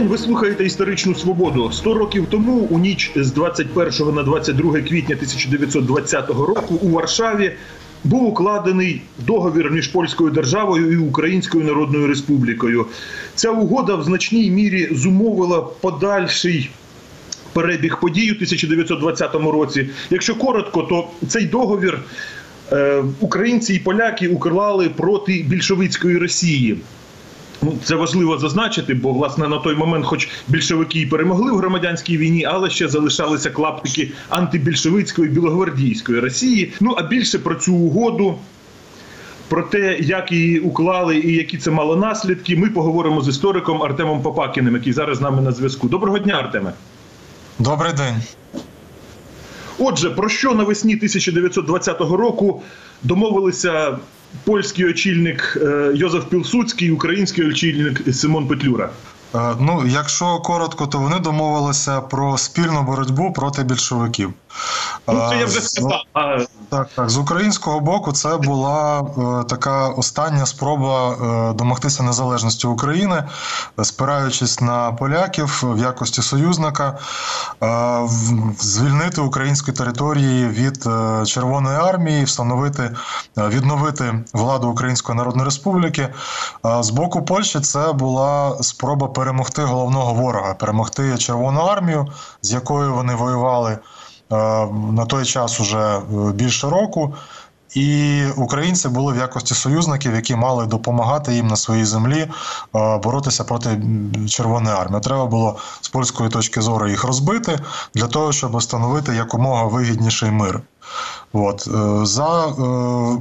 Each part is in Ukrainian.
день. Ви слухаєте «Історичну свободу». 100 років тому, у ніч з 21 на 22 квітня 1920 року у Варшаві був укладений договір між Польською державою і Українською Народною Республікою. Ця угода в значній мірі зумовила подальший перебіг подій у 1920 році. Якщо коротко, то цей договір українці і поляки уклали проти більшовицької Росії. Це важливо зазначити, бо, власне, на той момент хоч більшовики і перемогли в громадянській війні, але ще залишалися клаптики антибільшовицької білогвардійської Росії. Ну, а більше про цю угоду, про те, як її уклали і які це мало наслідки, ми поговоримо з істориком Артемом Папакіним, який зараз з нами на зв'язку. Доброго дня, Артеме. Добрий день. Отже, про що навесні 1920 року домовилися польський очільник Йозеф Пілсудський і український очільник Симон Петлюра? Ну, якщо коротко, то вони домовилися про спільну боротьбу проти більшовиків. Ну, це я вже сказав. Так. З українського боку це була така остання спроба домогтися незалежності України, спираючись на поляків в якості союзника, звільнити українські території від Червоної армії, відновити владу Української Народної Республіки. З боку Польщі це була спроба перемогти головного ворога, перемогти Червону армію, з якою вони воювали на той час уже більше року, і українці були в якості союзників, які мали допомагати їм на своїй землі боротися проти Червоної армії. Треба було з польської точки зору їх розбити для того, щоб встановити якомога вигідніший мир. От. За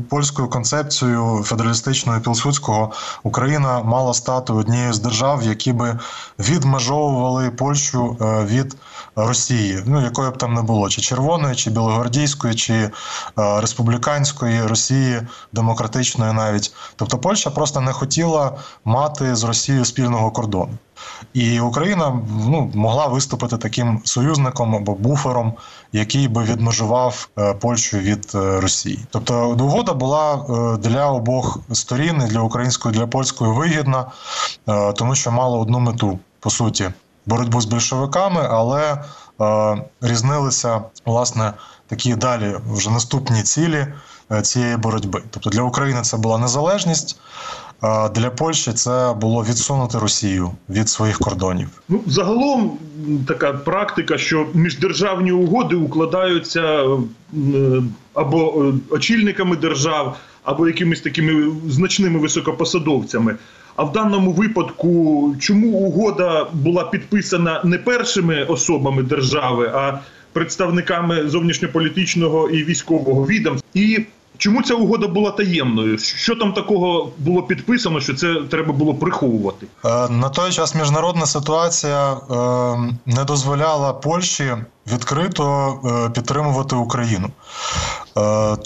польською концепцією федералістичною Пілсудського, Україна мала стати однією з держав, які би відмежовували Польщу від Росії, ну, якої б там не було, чи червоної, чи білогвардійської, чи республіканської Росії, демократичної навіть. Тобто Польща просто не хотіла мати з Росією спільного кордону. І Україна, ну, могла виступити таким союзником або буфером, який би відмежував Польщу від Росії. Тобто угода була для обох сторін, і для української, і для польської вигідна, тому що мала одну мету, по суті, боротьбу з більшовиками, але різнилися, власне, такі далі вже наступні цілі цієї боротьби. Тобто для України це була незалежність, а для Польщі це було відсунути Росію від своїх кордонів. Ну, загалом така практика, що міждержавні угоди укладаються або очільниками держав, або якимись такими значними високопосадовцями. А в даному випадку, чому угода була підписана не першими особами держави, а представниками зовнішньополітичного і військового відомств? І чому ця угода була таємною? Що там такого було підписано, що це треба було приховувати? На той час міжнародна ситуація не дозволяла Польщі відкрито підтримувати Україну.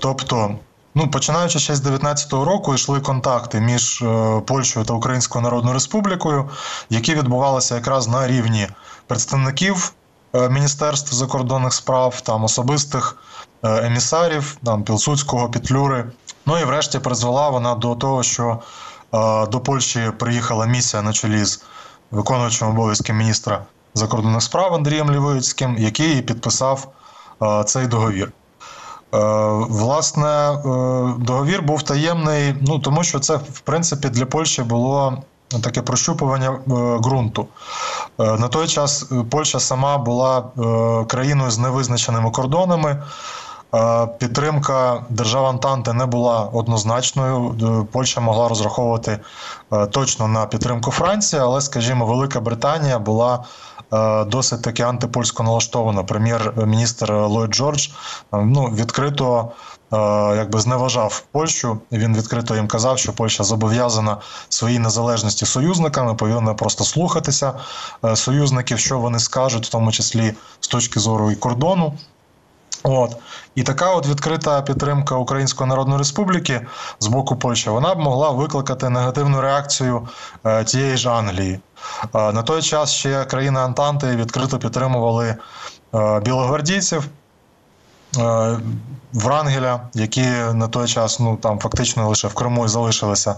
Тобто, ну, починаючи ще з 19-го року, йшли контакти між Польщею та Українською Народною Республікою, які відбувалися якраз на рівні представників Міністерств закордонних справ, там особистих емісарів, там Пілсудського, Петлюри. Ну і врешті призвела вона до того, що до Польщі приїхала місія на чолі з виконуючим обов'язки міністра закордонних справ Андрієм Лівицьким, який підписав цей договір. Власне, договір був таємний, ну, тому що це, в принципі, для Польщі було таке прощупування ґрунту. На той час Польща сама була країною з невизначеними кордонами. Підтримка держав Антанти не була однозначною. Польща могла розраховувати точно на підтримку Франції, але, скажімо, Велика Британія була досить таки антипольсько налаштована. Прем'єр-міністр Ллойд Джордж, ну, відкрито якби зневажав Польщу. Він відкрито їм казав, що Польща зобов'язана своїй незалежності союзниками, повинна просто слухатися союзників, що вони скажуть, в тому числі з точки зору і кордону. От. І така от відкрита підтримка Української Народної Республіки з боку Польщі, вона б могла викликати негативну реакцію тієї ж Англії. На той час ще країни Антанти відкрито підтримували білогвардійців, Врангеля, які на той час, ну, там фактично лише в Криму і залишилися.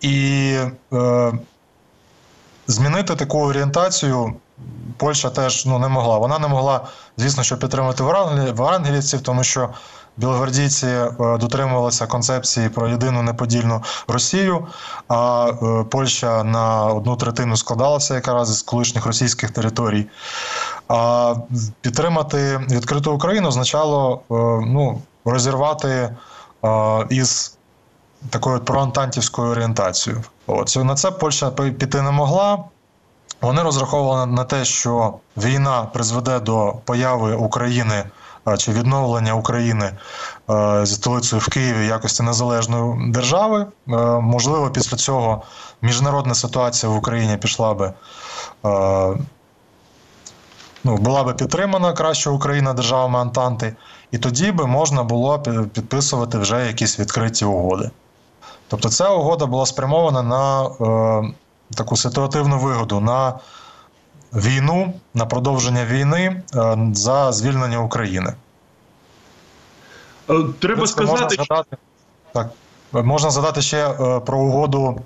І Змінити таку орієнтацію Польща теж не могла. Вона не могла, звісно, що підтримати врангелівців, тому що білогвардійці дотримувалися концепції про єдину неподільну Росію, а Польща на одну третину складалася якраз із колишніх російських територій. А підтримати відкриту Україну означало розірвати із такою проантантівською орієнтацією. На це Польща піти не могла. Вони розраховували на те, що війна призведе до появи України чи відновлення України зі столицею в Києві в якості незалежної держави. Можливо, після цього міжнародна ситуація в Україні була би підтримана краще Україна державами Антанти, і тоді би можна було підписувати вже якісь відкриті угоди. Тобто ця угода була спрямована на таку ситуативну вигоду, на війну, на продовження війни за звільнення України. Треба сказати, можна згадати ще про угоду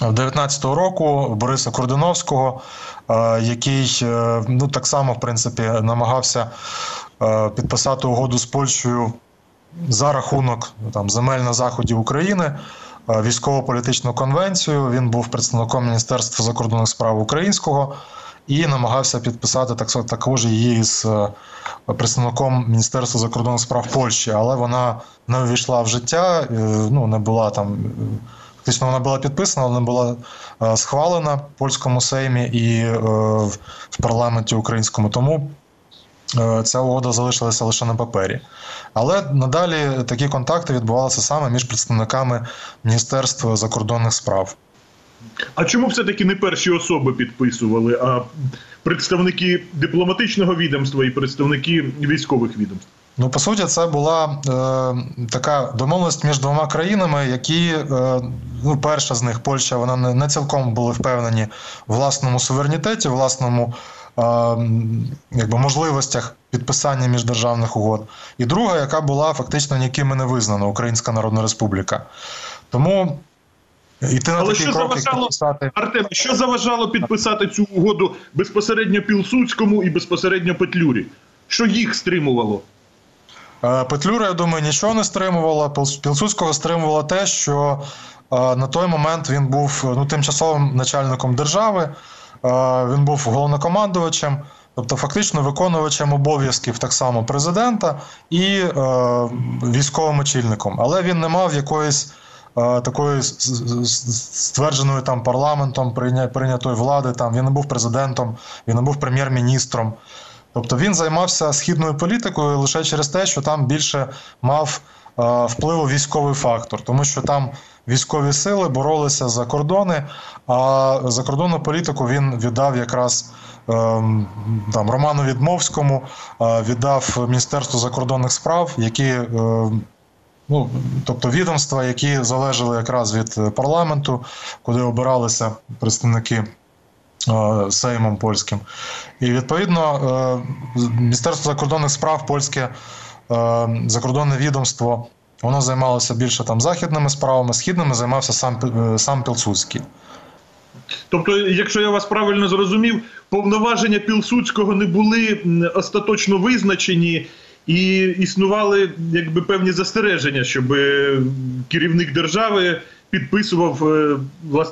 19-го року Бориса Кордуновського, який так само, в принципі, намагався підписати угоду з Польщею за рахунок земель на заході України, військово-політичну конвенцію. Він був представником Міністерства закордонних справ українського і намагався підписати також її з представником Міністерства закордонних справ Польщі, але вона не увійшла в життя, не була там. Фактично вона була підписана, але не була схвалена в польському Сеймі і в парламенті українському. Тому ця угода залишилася лише на папері. Але надалі такі контакти відбувалися саме між представниками Міністерства закордонних справ. А чому все-таки не перші особи підписували, а представники дипломатичного відомства і представники військових відомств? По суті, це була така домовленість між двома країнами, які, перша з них, Польща, вона не цілком були впевнені в власному суверенітеті, в власному можливостях підписання міждержавних угод. І друга, яка була фактично ніким і не визнана, Українська Народна Республіка. Тому йти на такі кроки, як підписати... Артем, що заважало підписати цю угоду безпосередньо Пілсудському і безпосередньо Петлюрі? Що їх стримувало? Петлюра, я думаю, нічого не стримувала. Пілсудського стримувало те, що на той момент він був тимчасовим начальником держави, він був головнокомандувачем, тобто фактично виконувачем обов'язків так само президента і військовим очільником. Але він не мав якоїсь такої ствердженої парламентом прийнятої влади, він не був президентом, він не був прем'єр-міністром. Тобто він займався східною політикою лише через те, що там більше мав впливу військовий фактор, тому що там військові сили боролися за кордони, а закордонну політику він віддав якраз Роману Відмовському, віддав Міністерству закордонних справ, тобто відомства, які залежали якраз від парламенту, куди обиралися представники Сеймом польським. І, відповідно, Міністерство закордонних справ, польське закордонне відомство, воно займалося більше західними справами, східними займався сам Пілсудський. Тобто, якщо я вас правильно зрозумів, повноваження Пілсудського не були остаточно визначені і існували певні застереження, щоб керівник держави підписував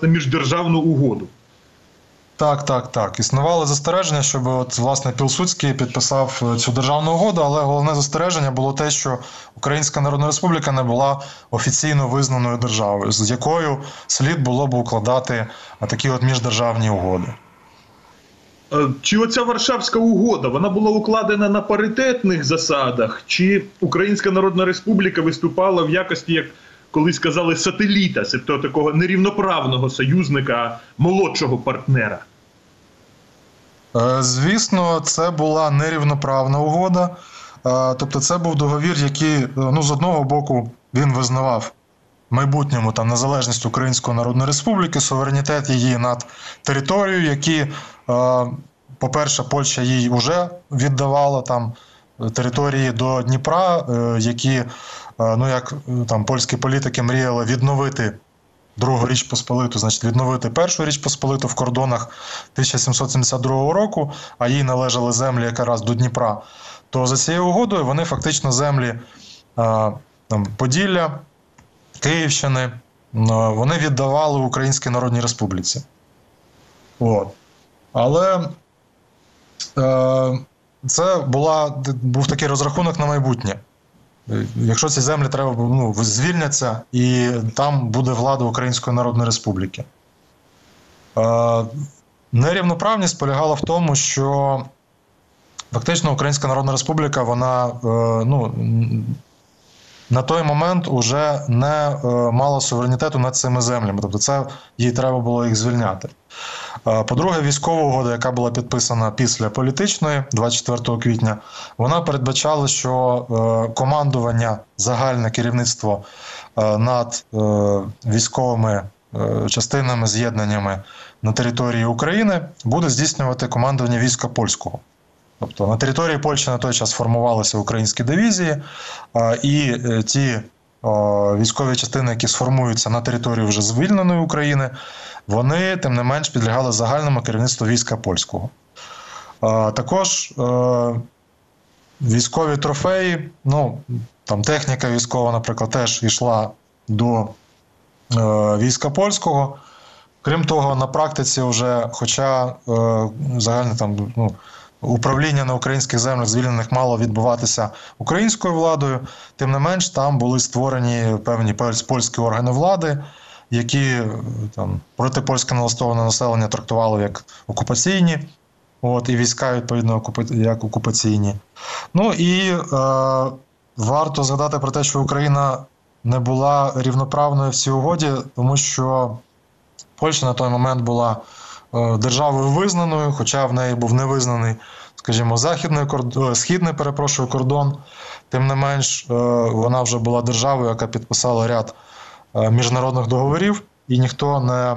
міждержавну угоду. Так. Існували застереження, щоб Пілсудський підписав цю державну угоду, але головне застереження було те, що Українська Народна Республіка не була офіційно визнаною державою, з якою слід було б укладати такі міждержавні угоди. Чи оця Варшавська угода, вона була укладена на паритетних засадах, чи Українська Народна Республіка виступала в якості, як колись казали, сателіта, тобто такого нерівноправного союзника, молодшого партнера? Звісно, це була нерівноправна угода. Тобто це був договір, який, з одного боку, він визнавав в майбутньому незалежність Української Народної Республіки, суверенітет її над територією, які, по-перше, Польща їй вже віддавала території до Дніпра, які, як польські політики мріяли відновити Другу Річ Посполиту, значить відновити Першу Річ Посполиту в кордонах 1772 року, а їй належали землі якраз до Дніпра, то за цією угодою вони фактично землі Поділля, Київщини, вони віддавали Українській Народній Республіці. От. Але це був такий розрахунок на майбутнє. Якщо ці землі треба, звільняться, і там буде влада Української Народної Республіки. Нерівноправність полягала в тому, що фактично Українська Народна Республіка, вона на той момент уже не мала суверенітету над цими землями. Тобто це їй треба було їх звільняти. По-друге, військова угода, яка була підписана після політичної 24 квітня, вона передбачала, що командування, загальне керівництво над військовими частинами, з'єднаннями на території України буде здійснювати командування війська польського. Тобто на території Польщі на той час формувалися українські дивізії, і ті військові частини, які сформуються на території вже звільненої України, вони, тим не менш, підлягали загальному керівництву війська польського. Також військові трофеї, там техніка військова, наприклад, теж йшла до війська польського. Крім того, на практиці вже, хоча загально там, управління на українських землях звільнених мало відбуватися українською владою, тим не менш там були створені певні польські органи влади, які проти польське налаштоване населення трактували як окупаційні, і війська відповідно як окупаційні. І варто згадати про те, що Україна не була рівноправною в цій угоді, тому що Польща на той момент була державою визнаною, хоча в неї був невизнаний, скажімо, східний кордон. Тим не менш, вона вже була державою, яка підписала ряд міжнародних договорів, і ніхто не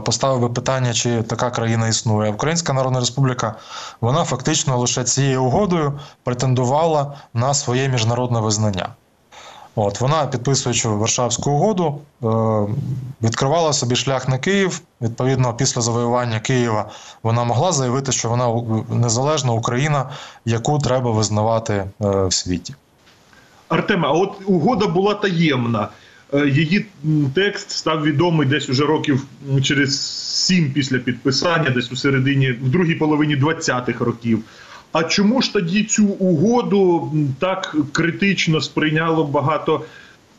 поставив би питання, чи така країна існує. Українська Народна Республіка, вона фактично лише цією угодою претендувала на своє міжнародне визнання. Вона, підписуючи Варшавську угоду, відкривала собі шлях на Київ. Відповідно, після завоювання Києва вона могла заявити, що вона незалежна Україна, яку треба визнавати в світі. Артеме, а от угода була таємна. Її текст став відомий десь уже років через 7 після підписання, десь у середині, в другій половині 20-х років. А чому ж тоді цю угоду так критично сприйняло багато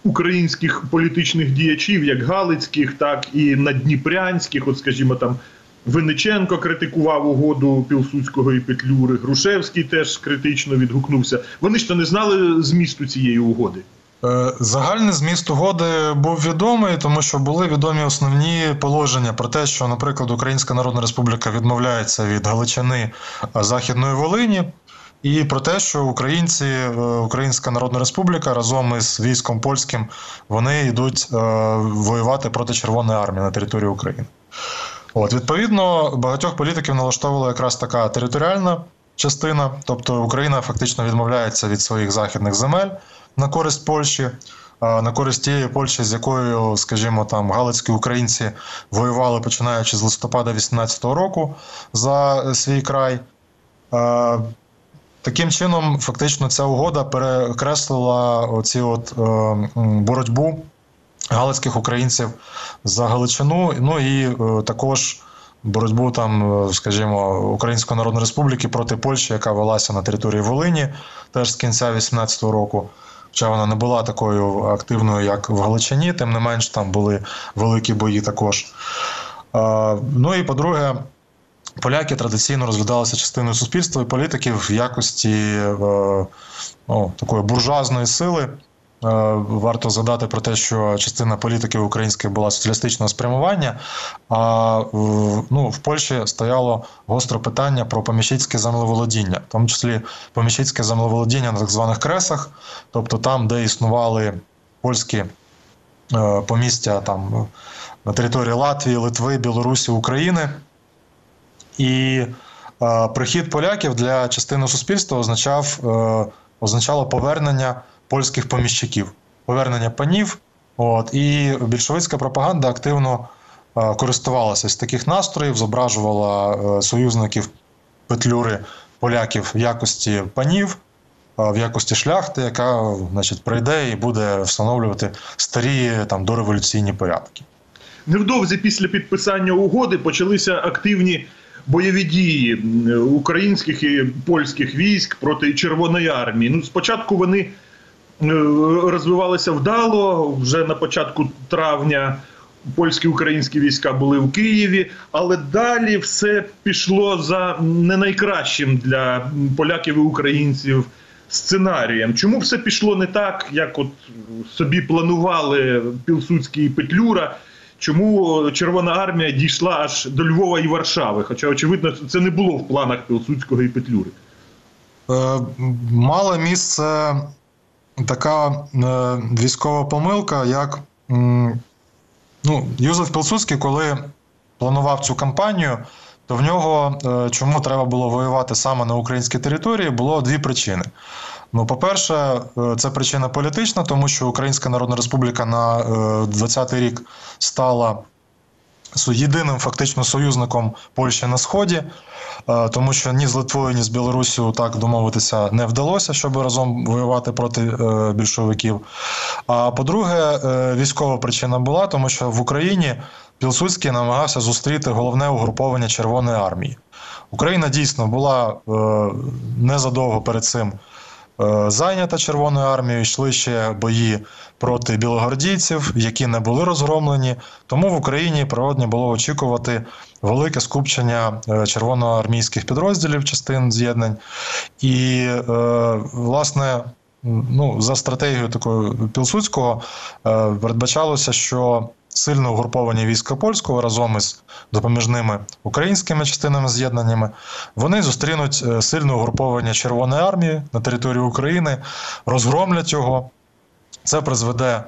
українських політичних діячів, як галицьких, так і наддніпрянських? От, скажімо, там Винниченко критикував угоду Пілсудського і Петлюри, Грушевський теж критично відгукнувся. Вони ж то не знали змісту цієї угоди? Загальний зміст угоди був відомий, тому що були відомі основні положення про те, що, наприклад, Українська Народна Республіка відмовляється від Галичини, Західної Волині, і про те, що Українська Народна Республіка разом із військом польським, вони йдуть воювати проти Червоної армії на території України. Відповідно, багатьох політиків налаштовувала якраз така територіальна частина, тобто Україна фактично відмовляється від своїх західних земель, на користь Польщі, на користь тієї Польщі, з якою, скажімо, там галицькі українці воювали, починаючи з листопада 18-го року за свій край. Таким чином, фактично, ця угода перекреслила боротьбу галицьких українців за Галичину, і також боротьбу там, скажімо, Української Народної Республіки проти Польщі, яка велася на території Волині теж з кінця 18-го року. Хоча вона не була такою активною, як в Галичині, тим не менш там були великі бої також. І, по-друге, поляки традиційно розглядалися частиною суспільства і політиків в якості такої буржуазної сили. Варто згадати про те, що частина політиків українських була соціалістичного спрямування, а в Польщі стояло гостре питання про поміщицьке землеволодіння, в тому числі поміщицьке землеволодіння на так званих кресах, тобто там, де існували польські помістя там, на території Латвії, Литви, Білорусі, України. І прихід поляків для частини суспільства означало повернення польських поміщиків, повернення панів, І більшовицька пропаганда активно користувалася з таких настроїв, зображувала союзників Петлюри, поляків в якості панів, в якості шляхти, яка, значить, прийде і буде встановлювати старі там дореволюційні порядки. Невдовзі після підписання угоди почалися активні бойові дії українських і польських військ проти Червоної армії. Спочатку вони розвивалися вдало, вже на початку травня польські і українські війська були в Києві, але далі все пішло за не найкращим для поляків і українців сценарієм. Чому все пішло не так, як от собі планували Пілсудський і Петлюра? Чому Червона армія дійшла аж до Львова і Варшави? Хоча, очевидно, це не було в планах Пілсудського і Петлюри. Мала місце така військова помилка, як Йозеф Пілсудський, коли планував цю кампанію, то в нього, чому треба було воювати саме на українській території, було дві причини. По-перше, це причина політична, тому що Українська Народна Республіка на 20-й рік стала єдиним фактично союзником Польщі на Сході, тому що ні з Литвою, ні з Білоруссю так домовитися не вдалося, щоб разом воювати проти більшовиків. А по-друге, військова причина була, тому що в Україні Пілсудський намагався зустріти головне угруповання Червоної армії. Україна дійсно була незадовго перед цим зайнята Червоною армією, йшли ще бої проти білогвардійців, які не були розгромлені. Тому в Україні природно було очікувати велике скупчення червоноармійських підрозділів, частин з'єднань. І, власне, за стратегією такого Пілсудського передбачалося, що сильно угруповані війська польського разом із допоміжними українськими частинами з'єднаннями, вони зустрінуть сильне угруповання Червоної армії на території України, розгромлять його. Це призведе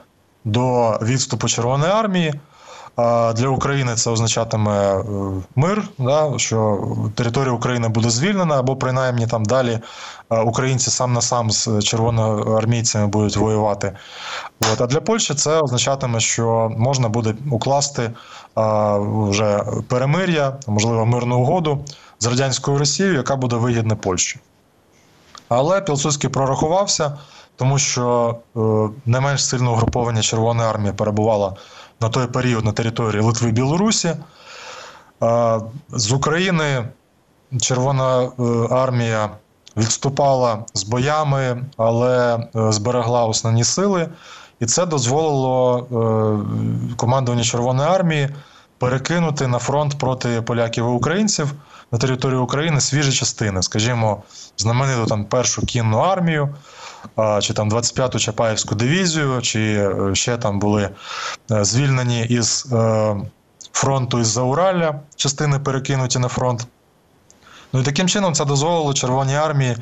до відступу Червоної армії. Для України це означатиме мир, що територія України буде звільнена, або принаймні там далі українці сам на сам з червоноармійцями будуть воювати. А для Польщі це означатиме, що можна буде укласти вже перемир'я, можливо, мирну угоду з радянською Росією, яка буде вигідна Польщі. Але Пілсудський прорахувався, тому що не менш сильне угруповання Червоної армії перебувало на той період на території Литви і Білорусі. З України Червона армія відступала з боями, але зберегла основні сили. І це дозволило командуванню Червоної армії перекинути на фронт проти поляків і українців на територію України свіжі частини. Скажімо, знамениту там першу кінну армію, чи там 25-ту Чапаєвську дивізію, чи ще там були звільнені із фронту із Зауралля, частини перекинуті на фронт. І таким чином це дозволило Червоній армії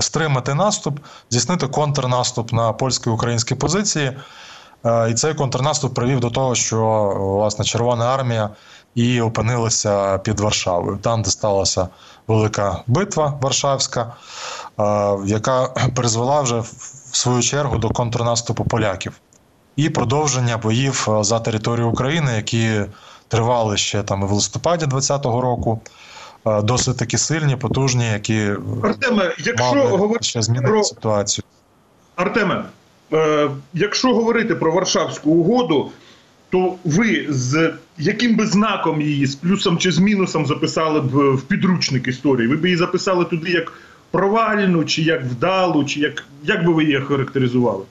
стримати наступ, здійснити контрнаступ на польсько-українські позиції. І цей контрнаступ привів до того, що, власне, Червона армія і опинилася під Варшавою. Там, де сталася велика битва Варшавська, яка призвела вже в свою чергу до контрнаступу поляків і продовження боїв за територію України, які тривали ще там в листопаді 20-го року. Досить такі сильні, потужні, які Артеме, мали ще змінити ситуацію. Артеме, якщо говорити про Варшавську угоду, то ви з яким би знаком її, з плюсом чи з мінусом, записали б в підручник історії? Ви б її записали туди як провальну, чи як вдалу, чи як би ви її характеризували?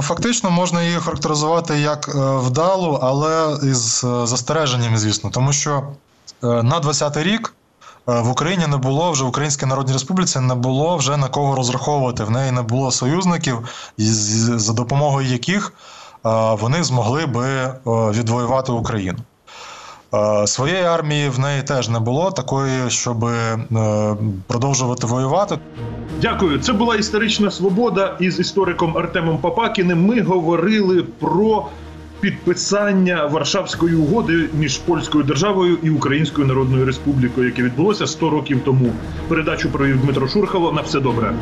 Фактично можна її характеризувати як вдалу, але із застереженнями, звісно. Тому що на 20-й рік в Україні не було вже, в Українській Народній Республіці не було вже на кого розраховувати. В неї не було союзників, за допомогою яких вони змогли би відвоювати Україну. Своєї армії в неї теж не було такої, щоб продовжувати воювати. Дякую. Це була «Історична свобода» із істориком Артемом Папакіним. Ми говорили про підписання Варшавської угоди між Польською державою і Українською Народною Республікою, яке відбулося 100 років тому. Передачу провів Дмитро Шурхало. На все добре.